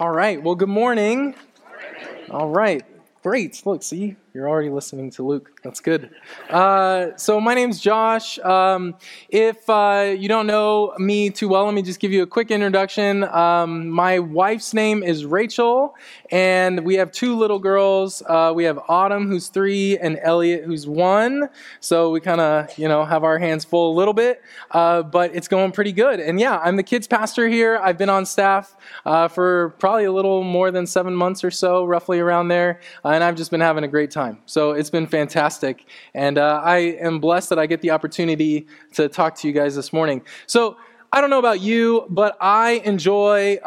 All right. Well, good morning. All right. Great. Look, see, you're already listening to Luke. That's good. So my name's Josh. If you don't know me too well, let me just give you a quick introduction. My wife's name is Rachel, and we have two little girls. We have Autumn, who's 3, and Elliot, who's 1. So we kind of, have our hands full a little bit, but it's going pretty good. And yeah, I'm the kids pastor here. I've been on staff for probably a little more than 7 months or so, roughly around there. And I've just been having a great time. So it's been fantastic. And I am blessed that I get the opportunity to talk to you guys this morning. So I don't know about you, but I enjoy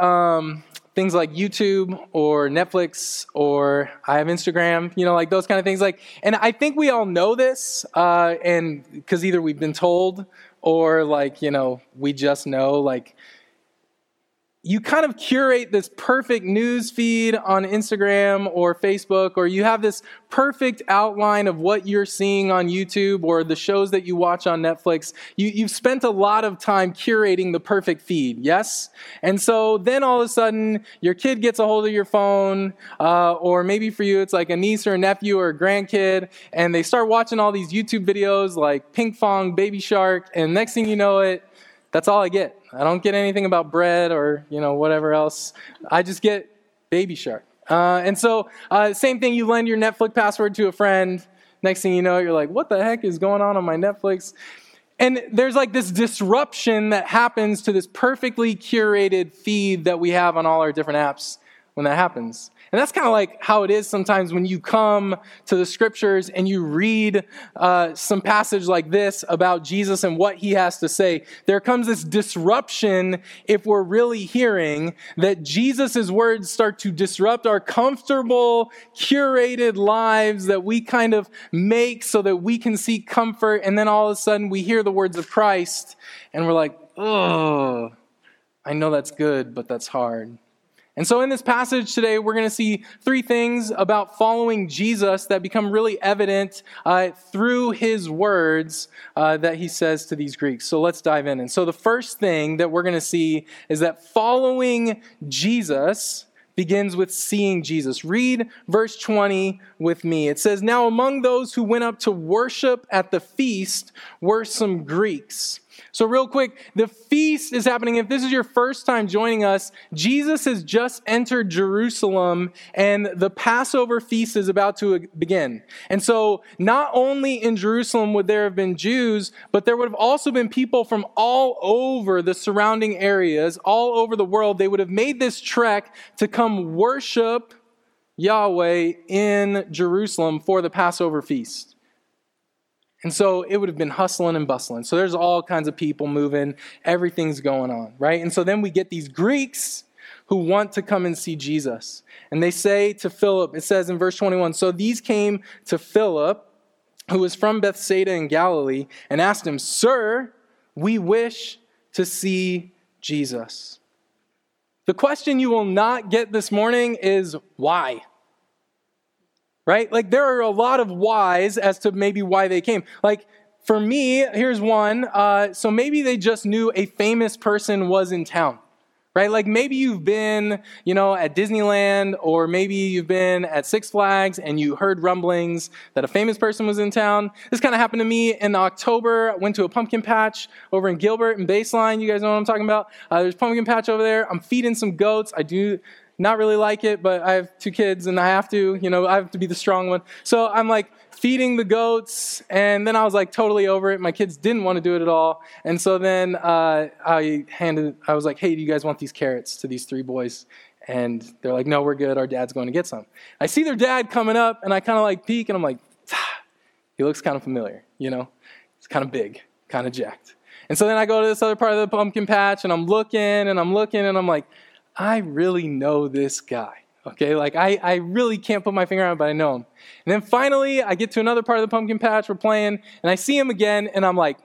things like YouTube or Netflix, or I have Instagram, like those kind of things. And I think we all know this, and because either we've been told or we just know, you kind of curate this perfect news feed on Instagram or Facebook, or you have this perfect outline of what you're seeing on YouTube or the shows that you watch on Netflix. You've spent a lot of time curating the perfect feed, yes? And so then all of a sudden, your kid gets a hold of your phone, or maybe for you, it's like a niece or a nephew or a grandkid, and they start watching all these YouTube videos like Pinkfong, Baby Shark, and next thing you know it, that's all I get. I don't get anything about bread or, whatever else. I just get Baby Shark. And so same thing, you lend your Netflix password to a friend. Next thing you know, you're like, what the heck is going on my Netflix? And there's this disruption that happens to this perfectly curated feed that we have on all our different apps when that happens. And that's kind of how it is sometimes when you come to the scriptures and you read some passage like this about Jesus and what he has to say. There comes this disruption if we're really hearing that Jesus' words start to disrupt our comfortable, curated lives that we kind of make so that we can seek comfort. And then all of a sudden we hear the words of Christ and we're like, oh, I know that's good, but that's hard. And so in this passage today, we're going to see 3 things about following Jesus that become really evident through his words that he says to these Greeks. So let's dive in. And so the first thing that we're going to see is that following Jesus begins with seeing Jesus. Read verse 20 with me. It says, "Now among those who went up to worship at the feast were some Greeks." So real quick, the feast is happening. If this is your first time joining us, Jesus has just entered Jerusalem and the Passover feast is about to begin. And so not only in Jerusalem would there have been Jews, but there would have also been people from all over the surrounding areas, all over the world. They would have made this trek to come worship Yahweh in Jerusalem for the Passover feast. And so it would have been hustling and bustling. So there's all kinds of people moving. Everything's going on, right? And so then we get these Greeks who want to come and see Jesus. And they say to Philip, it says in verse 21, "So these came to Philip, who was from Bethsaida in Galilee, and asked him, 'Sir, we wish to see Jesus.'" The question you will not get this morning is why? Right? There are a lot of whys as to maybe why they came. For me, here's one. So maybe they just knew a famous person was in town. Right? Maybe you've been, at Disneyland, or maybe you've been at Six Flags and you heard rumblings that a famous person was in town. This kind of happened to me in October. I went to a pumpkin patch over in Gilbert and Baseline. You guys know what I'm talking about. There's a pumpkin patch over there. I'm feeding some goats. I do not really like it, but I have 2 kids and I have to be the strong one. So I'm feeding the goats, and then I was totally over it. My kids didn't want to do it at all. And so then I was like, "Hey, do you guys want these carrots?" to these 3 boys. And they're like, "No, we're good. Our dad's going to get some." I see their dad coming up and I kind of peek and I'm like, he looks kind of familiar, He's kind of big, kind of jacked. And so then I go to this other part of the pumpkin patch and I'm looking and I'm like, I really know this guy, okay? I really can't put my finger on it, but I know him. And then finally, I get to another part of the pumpkin patch, we're playing, and I see him again, and I'm like,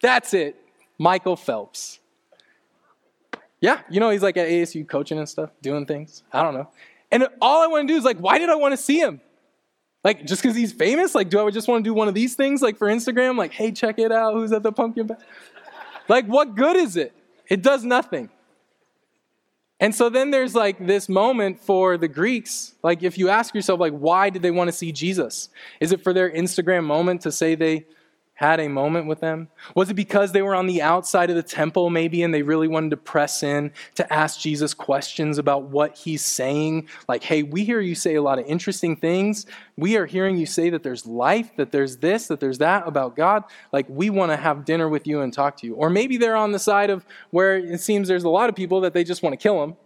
that's it, Michael Phelps. Yeah, he's at ASU coaching and stuff, doing things, I don't know. And all I want to do is why did I want to see him? Just because he's famous? Do I just want to do one of these things, for Instagram? Hey, check it out, who's at the pumpkin patch? What good is it? It does nothing. And so then there's like this moment for the Greeks. Like if you ask yourself, like, why did they want to see Jesus? Is it for their Instagram moment to say they had a moment with them? Was it because they were on the outside of the temple maybe and they really wanted to press in to ask Jesus questions about what he's saying? Like, hey, we hear you say a lot of interesting things. We are hearing you say that there's life, that there's this, that there's that about God. Like, we want to have dinner with you and talk to you. Or maybe they're on the side of where it seems there's a lot of people that they just want to kill him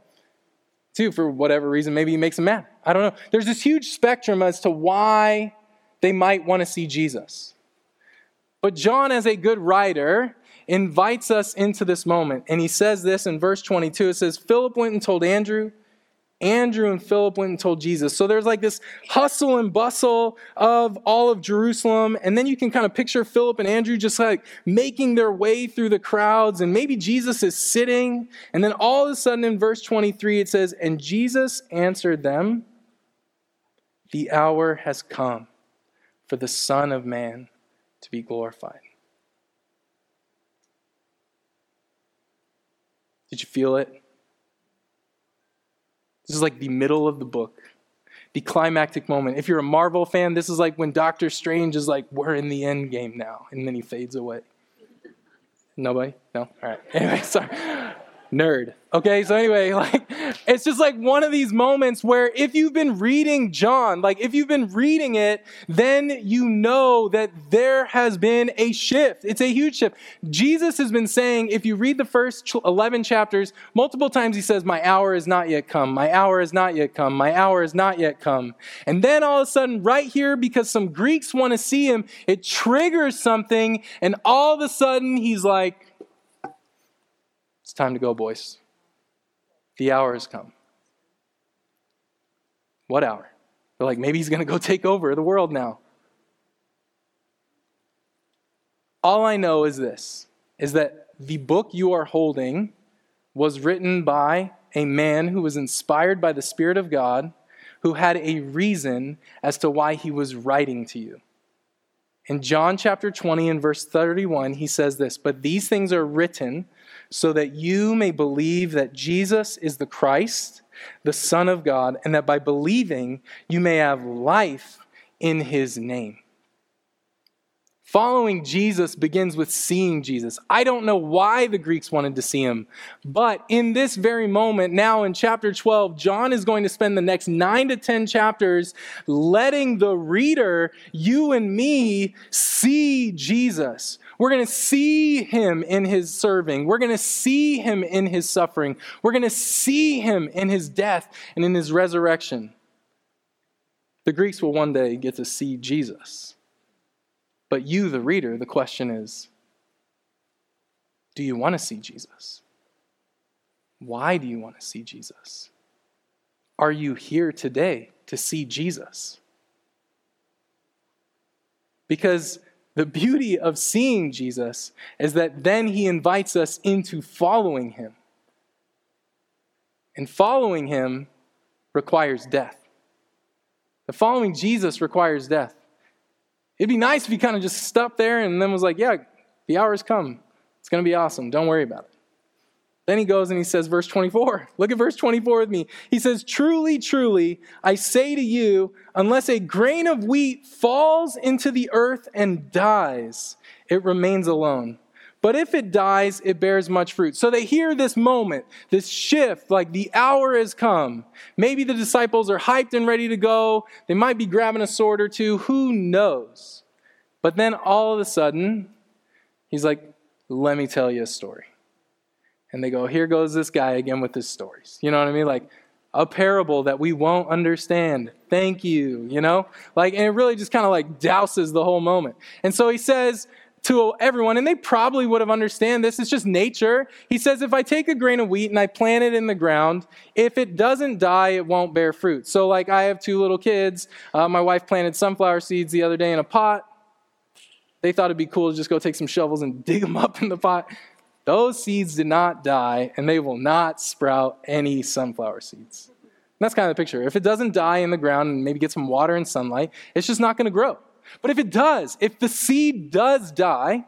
too for whatever reason. Maybe he makes them mad. I don't know. There's this huge spectrum as to why they might want to see Jesus. But John, as a good writer, invites us into this moment. And he says this in verse 22. It says, Philip went and told Andrew. Andrew and Philip went and told Jesus. So there's like this hustle and bustle of all of Jerusalem. And then you can kind of picture Philip and Andrew just like making their way through the crowds. And maybe Jesus is sitting. And then all of a sudden in verse 23, it says, And Jesus answered them, The hour has come for the Son of Man to be glorified. Did you feel it? This is like the middle of the book, the climactic moment. If you're a Marvel fan, this is like when Doctor Strange is like, we're in the end game now, and then he fades away. Nobody? No? All right. Anyway, sorry. Nerd. Okay, so anyway, like it's just like one of these moments where if you've been reading John, like if you've been reading it, then you know that there has been a shift. It's a huge shift. Jesus has been saying, if you read the first 11 chapters, multiple times he says, my hour is not yet come. My hour is not yet come. My hour is not yet come. And then all of a sudden right here, because some Greeks want to see him, it triggers something. And all of a sudden he's like, it's time to go, boys. The hour has come. What hour? They're like, maybe he's going to go take over the world now. All I know is this, is that the book you are holding was written by a man who was inspired by the Spirit of God, who had a reason as to why he was writing to you. In John chapter 20 and verse 31, he says this, But these things are written so that you may believe that Jesus is the Christ, the Son of God, and that by believing you may have life in his name. Following Jesus begins with seeing Jesus. I don't know why the Greeks wanted to see him, but in this very moment, now in chapter 12, John is going to spend the next 9 to 10 chapters letting the reader, you and me, see Jesus. We're going to see him in his serving. We're going to see him in his suffering. We're going to see him in his death and in his resurrection. The Greeks will one day get to see Jesus. But you, the reader, the question is, do you want to see Jesus? Why do you want to see Jesus? Are you here today to see Jesus? Because the beauty of seeing Jesus is that then he invites us into following him. And following him requires death. The following Jesus requires death. It'd be nice if you kind of just stopped there and then was like, yeah, the hour's come. It's going to be awesome. Don't worry about it. Then he goes and he says, verse 24. Look at verse 24 with me. He says, Truly, truly, I say to you, unless a grain of wheat falls into the earth and dies, it remains alone. But if it dies, it bears much fruit. So they hear this moment, this shift, like the hour has come. Maybe the disciples are hyped and ready to go. They might be grabbing a sword or two. Who knows? But then all of a sudden, he's like, let me tell you a story. And they go, here goes this guy again with his stories. You know what I mean? Like a parable that we won't understand. Thank you, you know? Like, and it really just kind of like douses the whole moment. And so he says to everyone, and they probably would have understood this, it's just nature. He says, if I take a grain of wheat and I plant it in the ground, if it doesn't die, it won't bear fruit. So like I have 2 little kids. My wife planted sunflower seeds the other day in a pot. They thought it'd be cool to just go take some shovels and dig them up in the pot. Those seeds did not die, and they will not sprout any sunflower seeds. And that's kind of the picture. If it doesn't die in the ground and maybe get some water and sunlight, it's just not going to grow. But if it does, if the seed does die,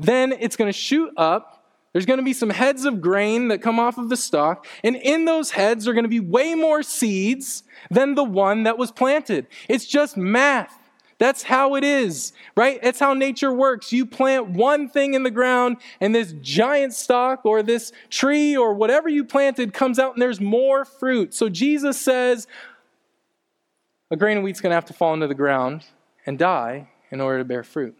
then it's going to shoot up, There's going to be some heads of grain that come off of the stalk, and in those heads are going to be way more seeds than the one that was planted. It's just math. That's how it is, right? That's how nature works. You plant one thing in the ground, and this giant stalk or this tree or whatever you planted comes out, and there's more fruit. So Jesus says, a grain of wheat's going to have to fall into the ground and die in order to bear fruit.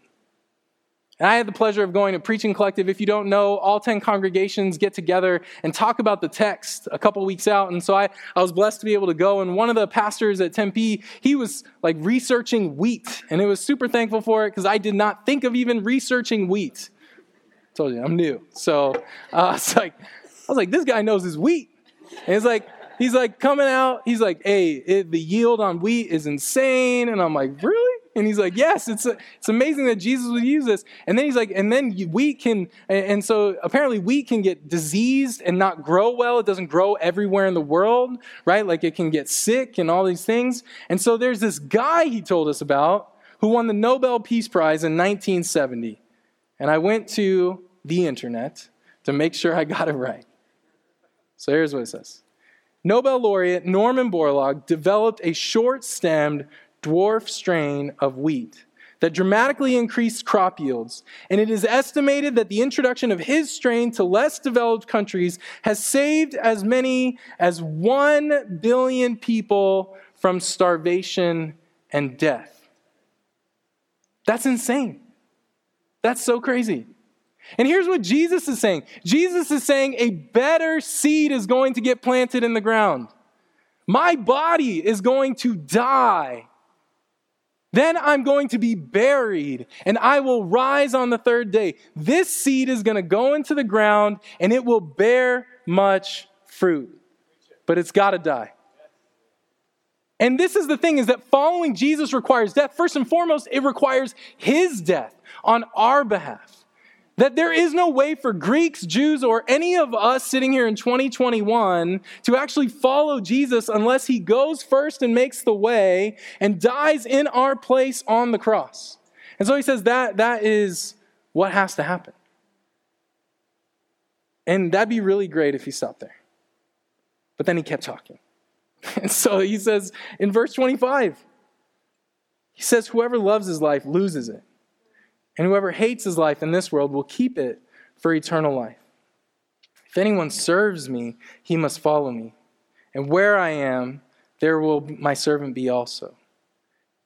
And I had the pleasure of going to Preaching Collective. If you don't know, all 10 congregations get together and talk about the text a couple weeks out. And so I was blessed to be able to go. And one of the pastors at Tempe, he was like researching wheat. And I was super thankful for it because I did not think of even researching wheat. I told you, I'm new. So I was like, this guy knows his wheat. And it's like, he's like coming out. He's like, hey, the yield on wheat is insane. And I'm like, really? And he's like, yes, it's amazing that Jesus would use this. And then he's like, and then wheat can, and so apparently wheat can get diseased and not grow well. It doesn't grow everywhere in the world, right? Like it can get sick and all these things. And so there's this guy he told us about who won the Nobel Peace Prize in 1970. And I went to the internet to make sure I got it right. So here's what it says. Nobel laureate Norman Borlaug developed a short-stemmed dwarf strain of wheat that dramatically increased crop yields, and it is estimated that the introduction of his strain to less developed countries has saved as many as 1 billion people from starvation and death. That's insane. That's so crazy. And here's what Jesus is saying. Jesus is saying a better seed is going to get planted in the ground. My body is going to die. Then I'm going to be buried, and I will rise on the third day. This seed is going to go into the ground, and it will bear much fruit. But it's got to die. And this is the thing, is that following Jesus requires death. First and foremost, it requires his death on our behalf. That there is no way for Greeks, Jews, or any of us sitting here in 2021 to actually follow Jesus unless he goes first and makes the way and dies in our place on the cross. And so he says that is what has to happen. And that'd be really great if he stopped there. But then he kept talking. And so he says in verse 25, he says, whoever loves his life loses it. And whoever hates his life in this world will keep it for eternal life. If anyone serves me, he must follow me. And where I am, there will my servant be also.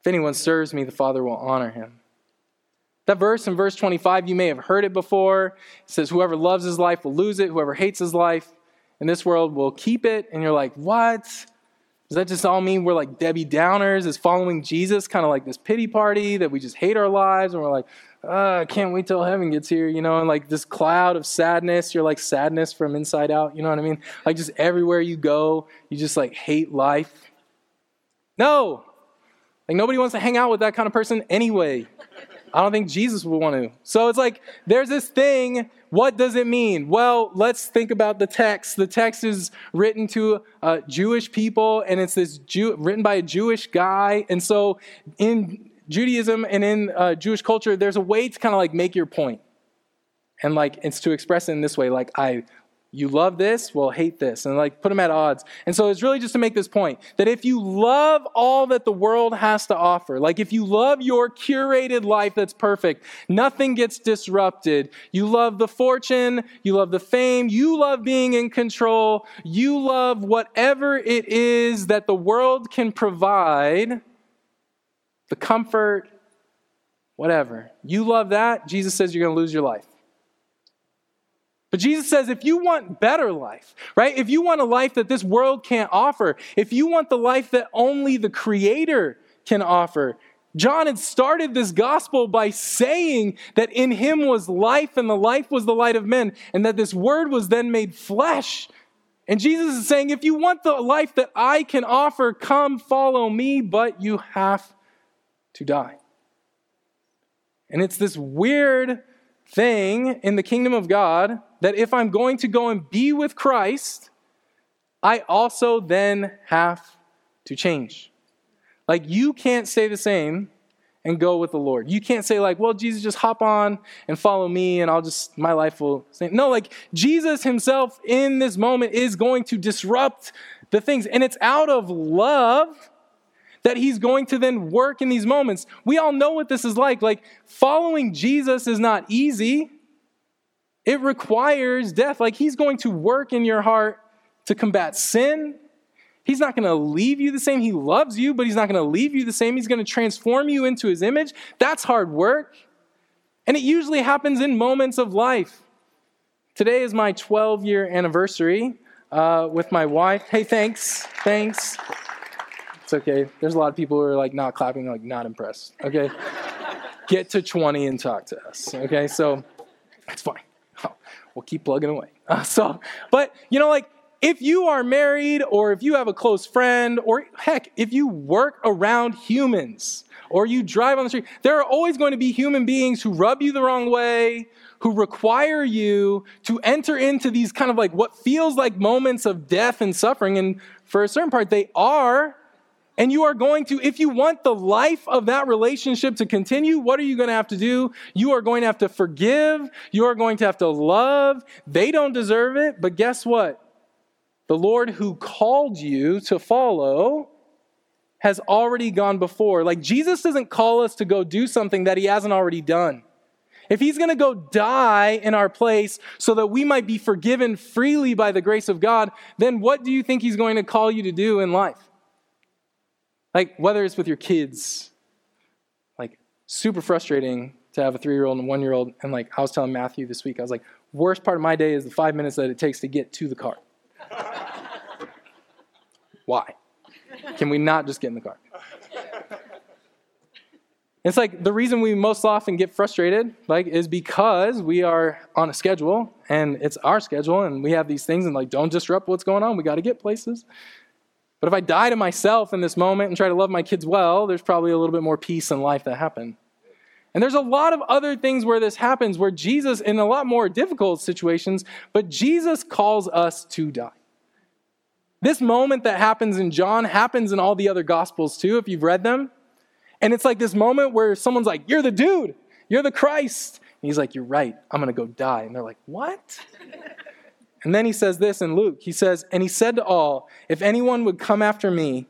If anyone serves me, the Father will honor him. That verse in verse 25, you may have heard it before. It says, whoever loves his life will lose it. Whoever hates his life in this world will keep it. And you're like, what? Does that just all mean we're like Debbie Downers? Is following Jesus kind of like this pity party that we just hate our lives and we're like, I can't wait till heaven gets here, you know, and like this cloud of sadness, you're like sadness from inside out, you know what I mean? Like just everywhere you go, you just like hate life. No, like nobody wants to hang out with that kind of person anyway. I don't think Jesus would want to. So it's like, there's this thing. What does it mean? Well, let's think about the text. The text is written to Jewish people, and it's this written by a Jewish guy. And so in Judaism and in Jewish culture, there's a way to kind of like make your point. And like, it's to express it in this way. Like, you love this, well, hate this. And like, put them at odds. And so it's really just to make this point that if you love all that the world has to offer, like if you love your curated life that's perfect, nothing gets disrupted. You love the fortune, you love the fame, you love being in control, you love whatever it is that the world can provide, the comfort, whatever. You love that, Jesus says you're going to lose your life. But Jesus says, if you want better life, right? If you want a life that this world can't offer, if you want the life that only the Creator can offer, John had started this gospel by saying that in him was life and the life was the light of men and that this word was then made flesh. And Jesus is saying, if you want the life that I can offer, come follow me, but you have to die. And it's this weird thing in the kingdom of God that if I'm going to go and be with Christ, I also then have to change. Like you can't stay the same and go with the Lord. You can't say like, well, Jesus, just hop on and follow me and I'll just, my life will stay. No, like Jesus himself in this moment is going to disrupt the things. And it's out of love that he's going to then work in these moments. We all know what this is like. Like following Jesus is not easy. It requires death. Like he's going to work in your heart to combat sin. He's not going to leave you the same. He loves you, but he's not going to leave you the same. He's going to transform you into his image. That's hard work. And it usually happens in moments of life. Today is my 12-year anniversary with my wife. Hey, thanks. It's okay. There's a lot of people who are like not clapping, like not impressed. Okay. Get to 20 and talk to us. Okay. So it's fine. We'll keep plugging away. But you know, like if you are married or if you have a close friend or heck, if you work around humans or you drive on the street, there are always going to be human beings who rub you the wrong way, who require you to enter into these kind of like what feels like moments of death and suffering. And for a certain part, they are. And you are going to, if you want the life of that relationship to continue, what are you going to have to do? You are going to have to forgive. You are going to have to love. They don't deserve it. But guess what? The Lord who called you to follow has already gone before. Like Jesus doesn't call us to go do something that he hasn't already done. If he's going to go die in our place so that we might be forgiven freely by the grace of God, then what do you think he's going to call you to do in life? Like, whether it's with your kids, like, super frustrating to have a 3-year-old and a 1-year-old. And, like, I was telling Matthew this week, I was like, worst part of my day is the 5 minutes that it takes to get to the car. Why? Can we not just get in the car? It's like the reason we most often get frustrated, like, is because we are on a schedule and it's our schedule and we have these things and, like, don't disrupt what's going on. We got to get places. But if I die to myself in this moment and try to love my kids well, there's probably a little bit more peace in life that happened. And there's a lot of other things where this happens, where Jesus, in a lot more difficult situations, but Jesus calls us to die. This moment that happens in John happens in all the other Gospels too, if you've read them. And it's like this moment where someone's like, you're the dude, you're the Christ. And he's like, you're right, I'm going to go die. And they're like, what? And then he says this in Luke. He says, and he said to all, if anyone would come after me,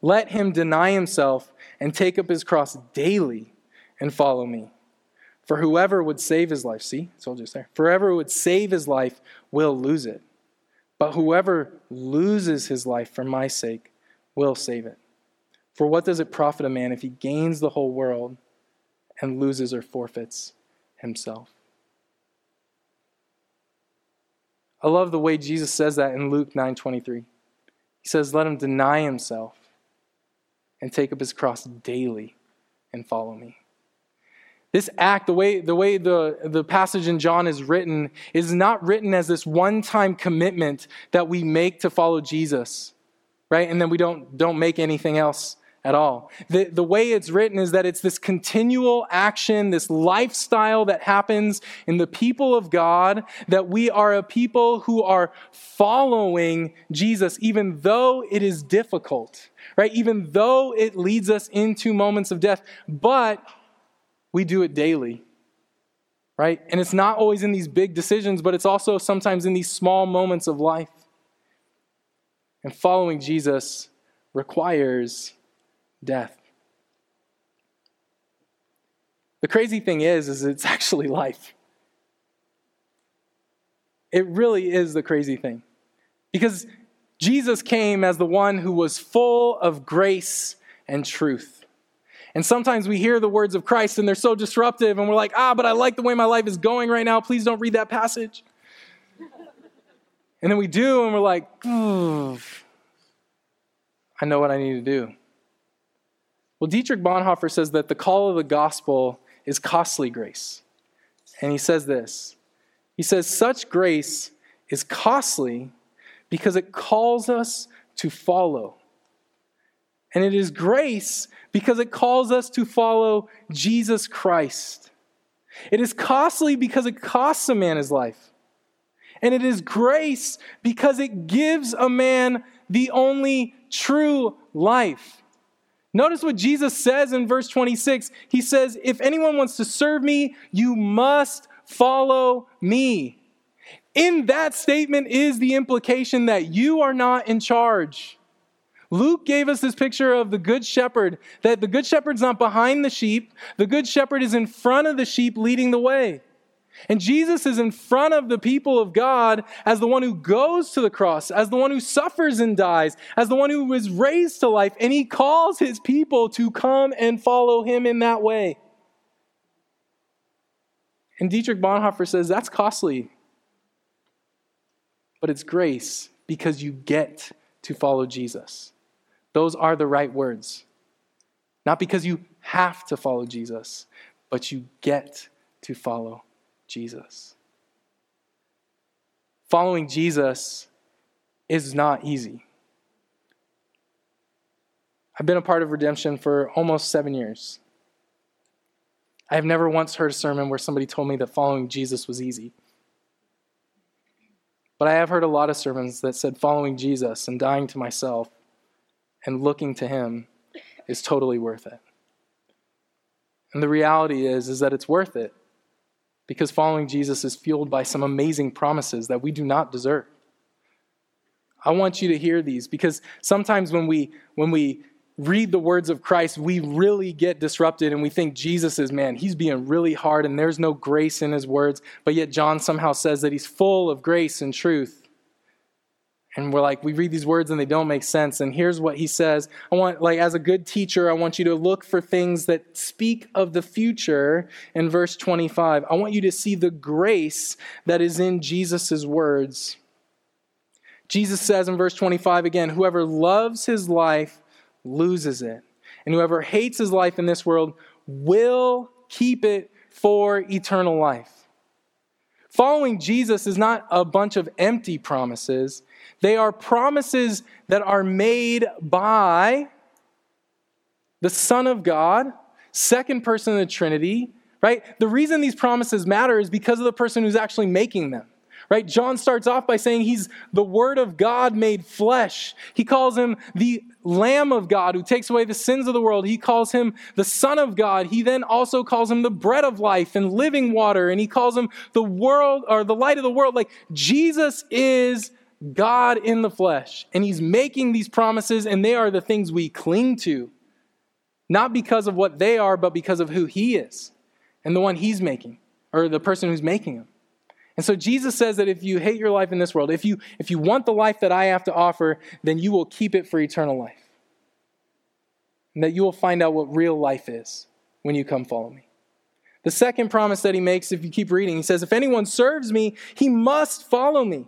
let him deny himself and take up his cross daily and follow me. For whoever would save his life, see, it's all just there. Whoever would save his life will lose it. But whoever loses his life for my sake will save it. For what does it profit a man if he gains the whole world and loses or forfeits himself? I love the way Jesus says that in Luke 9:23. He says, let him deny himself and take up his cross daily and follow me. This act, the way the passage in John is written, is not written as this one-time commitment that we make to follow Jesus, right? And then we don't make anything else at all. The way it's written is that it's this continual action, this lifestyle that happens in the people of God, that we are a people who are following Jesus, even though it is difficult, right? Even though it leads us into moments of death, but we do it daily, right? And it's not always in these big decisions, but it's also sometimes in these small moments of life. And following Jesus requires death. The crazy thing is it's actually life. It really is the crazy thing. Because Jesus came as the one who was full of grace and truth. And sometimes we hear the words of Christ and they're so disruptive and we're like, but I like the way my life is going right now. Please don't read that passage. And then we do and we're like, I know what I need to do. Well, Dietrich Bonhoeffer says that the call of the gospel is costly grace. And he says this. He says, such grace is costly because it calls us to follow. And it is grace because it calls us to follow Jesus Christ. It is costly because it costs a man his life. And it is grace because it gives a man the only true life. Notice what Jesus says in verse 26. He says, if anyone wants to serve me, you must follow me. In that statement is the implication that you are not in charge. Luke gave us this picture of the good shepherd, that the good shepherd's not behind the sheep. The good shepherd is in front of the sheep leading the way. And Jesus is in front of the people of God as the one who goes to the cross, as the one who suffers and dies, as the one who was raised to life, and he calls his people to come and follow him in that way. And Dietrich Bonhoeffer says that's costly, but it's grace because you get to follow Jesus. Those are the right words. Not because you have to follow Jesus, but you get to follow Jesus. Following Jesus is not easy. I've been a part of Redemption for almost 7 years. I have never once heard a sermon where somebody told me that following Jesus was easy. But I have heard a lot of sermons that said following Jesus and dying to myself and looking to him is totally worth it. And the reality is that it's worth it. Because following Jesus is fueled by some amazing promises that we do not deserve. I want you to hear these because sometimes when we read the words of Christ, we really get disrupted and we think Jesus is, man, he's being really hard and there's no grace in his words. But yet John somehow says that he's full of grace and truth. And we're like, we read these words and they don't make sense. And here's what he says. I want, as a good teacher, I want you to look for things that speak of the future in verse 25. I want you to see the grace that is in Jesus' words. Jesus says in verse 25 again, whoever loves his life loses it. And whoever hates his life in this world will keep it for eternal life. Following Jesus is not a bunch of empty promises. They are promises that are made by the Son of God, second person of the Trinity, right? The reason these promises matter is because of the person who's actually making them, right? John starts off by saying he's the Word of God made flesh. He calls him the Lamb of God who takes away the sins of the world. He calls him the Son of God. He then also calls him the bread of life and living water. And he calls him the world or the light of the world. Like Jesus is God in the flesh. And he's making these promises and they are the things we cling to. Not because of what they are, but because of who he is and the one he's making or the person who's making them. And so Jesus says that if you hate your life in this world, if you want the life that I have to offer, then you will keep it for eternal life. And that you will find out what real life is when you come follow me. The second promise that he makes, if you keep reading, he says, if anyone serves me, he must follow me.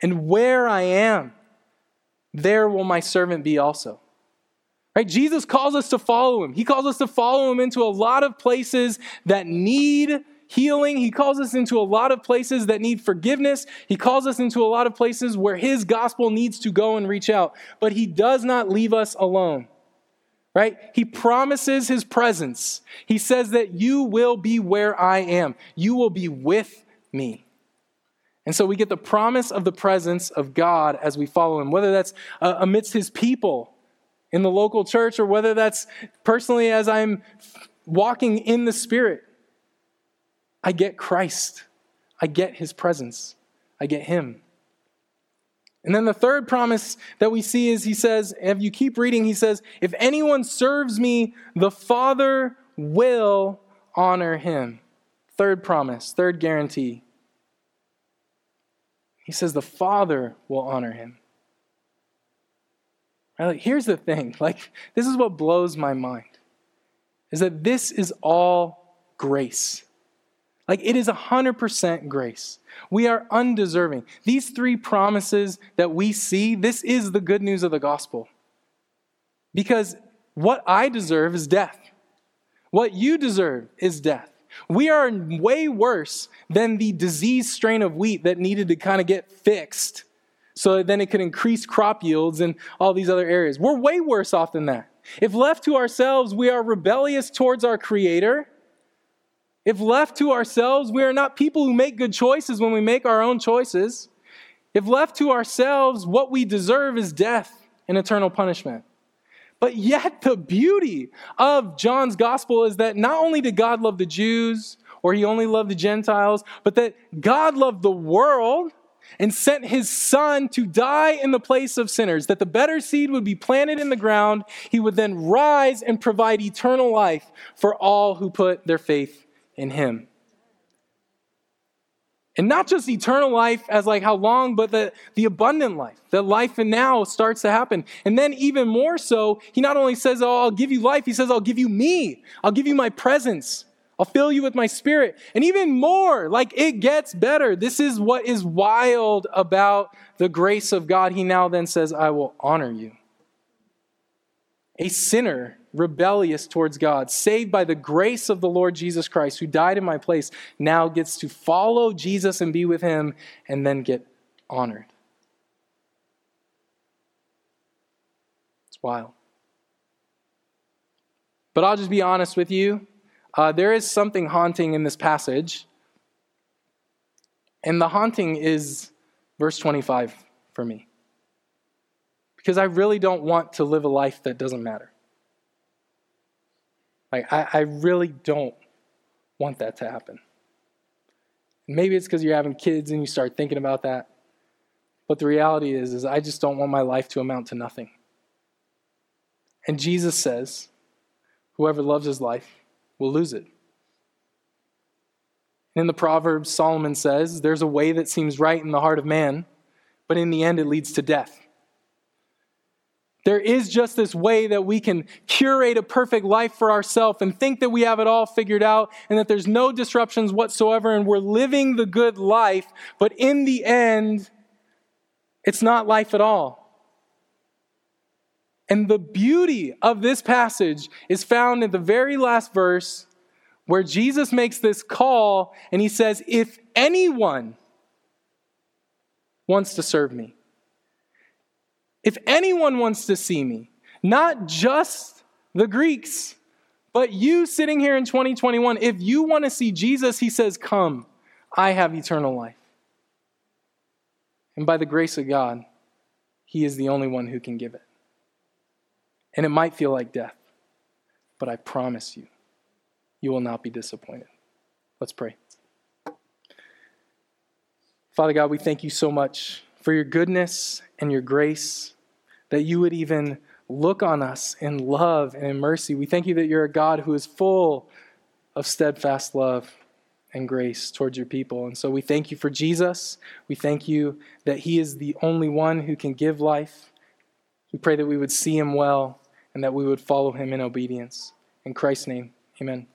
And where I am, there will my servant be also. Right? Jesus calls us to follow him. He calls us to follow him into a lot of places that need healing. He calls us into a lot of places that need forgiveness. He calls us into a lot of places where his gospel needs to go and reach out. But he does not leave us alone, right? He promises his presence. He says that you will be where I am. You will be with me. And so we get the promise of the presence of God as we follow him, whether that's amidst his people in the local church or whether that's personally as I'm walking in the Spirit. I get Christ. I get his presence. I get him. And then the third promise that we see is he says, if you keep reading, he says, if anyone serves me, the Father will honor him. Third promise, third guarantee. He says the Father will honor him. Right? Here's the thing. This is what blows my mind. Is that this is all grace. It is 100% grace. We are undeserving. These three promises that we see, this is the good news of the gospel. Because what I deserve is death. What you deserve is death. We are way worse than the disease strain of wheat that needed to kind of get fixed so that then it could increase crop yields and all these other areas. We're way worse off than that. If left to ourselves, we are rebellious towards our Creator. If left to ourselves, we are not people who make good choices when we make our own choices. If left to ourselves, what we deserve is death and eternal punishment. But yet the beauty of John's gospel is that not only did God love the Jews, or he only loved the Gentiles, but that God loved the world and sent his son to die in the place of sinners, that the better seed would be planted in the ground. He would then rise and provide eternal life for all who put their faith in him. And not just eternal life as like how long, but the abundant life, the life and now starts to happen. And then even more so, he not only says, oh, I'll give you life. He says, I'll give you me. I'll give you my presence. I'll fill you with my spirit. And even more, like it gets better. This is what is wild about the grace of God. He now then says, I will honor you. A sinner rebellious towards God, saved by the grace of the Lord Jesus Christ, who died in my place, now gets to follow Jesus and be with him and then get honored. It's wild. But I'll just be honest with you. There is something haunting in this passage. And the haunting is verse 25 for me. Because I really don't want to live a life that doesn't matter. Like, I really don't want that to happen. Maybe it's because you're having kids and you start thinking about that. But the reality is I just don't want my life to amount to nothing. And Jesus says, whoever loves his life will lose it. In the Proverbs, Solomon says, there's a way that seems right in the heart of man, but in the end it leads to death. There is just this way that we can curate a perfect life for ourselves and think that we have it all figured out and that there's no disruptions whatsoever and we're living the good life. But in the end, it's not life at all. And the beauty of this passage is found in the very last verse where Jesus makes this call and he says, if anyone wants to serve me, if anyone wants to see me, not just the Greeks, but you sitting here in 2021, if you want to see Jesus, he says, come, I have eternal life. And by the grace of God, he is the only one who can give it. And it might feel like death, but I promise you, you will not be disappointed. Let's pray. Father God, we thank you so much for your goodness and your grace, that you would even look on us in love and in mercy. We thank you that you're a God who is full of steadfast love and grace towards your people. And so we thank you for Jesus. We thank you that he is the only one who can give life. We pray that we would see him well and that we would follow him in obedience. In Christ's name, amen.